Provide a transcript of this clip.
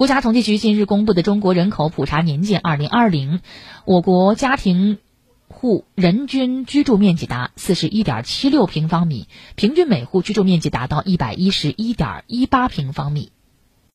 国家统计局近日公布的中国人口普查年鉴2020，我国家庭户人均居住面积达 41.76 平方米，平均每户居住面积达到 111.18 平方米。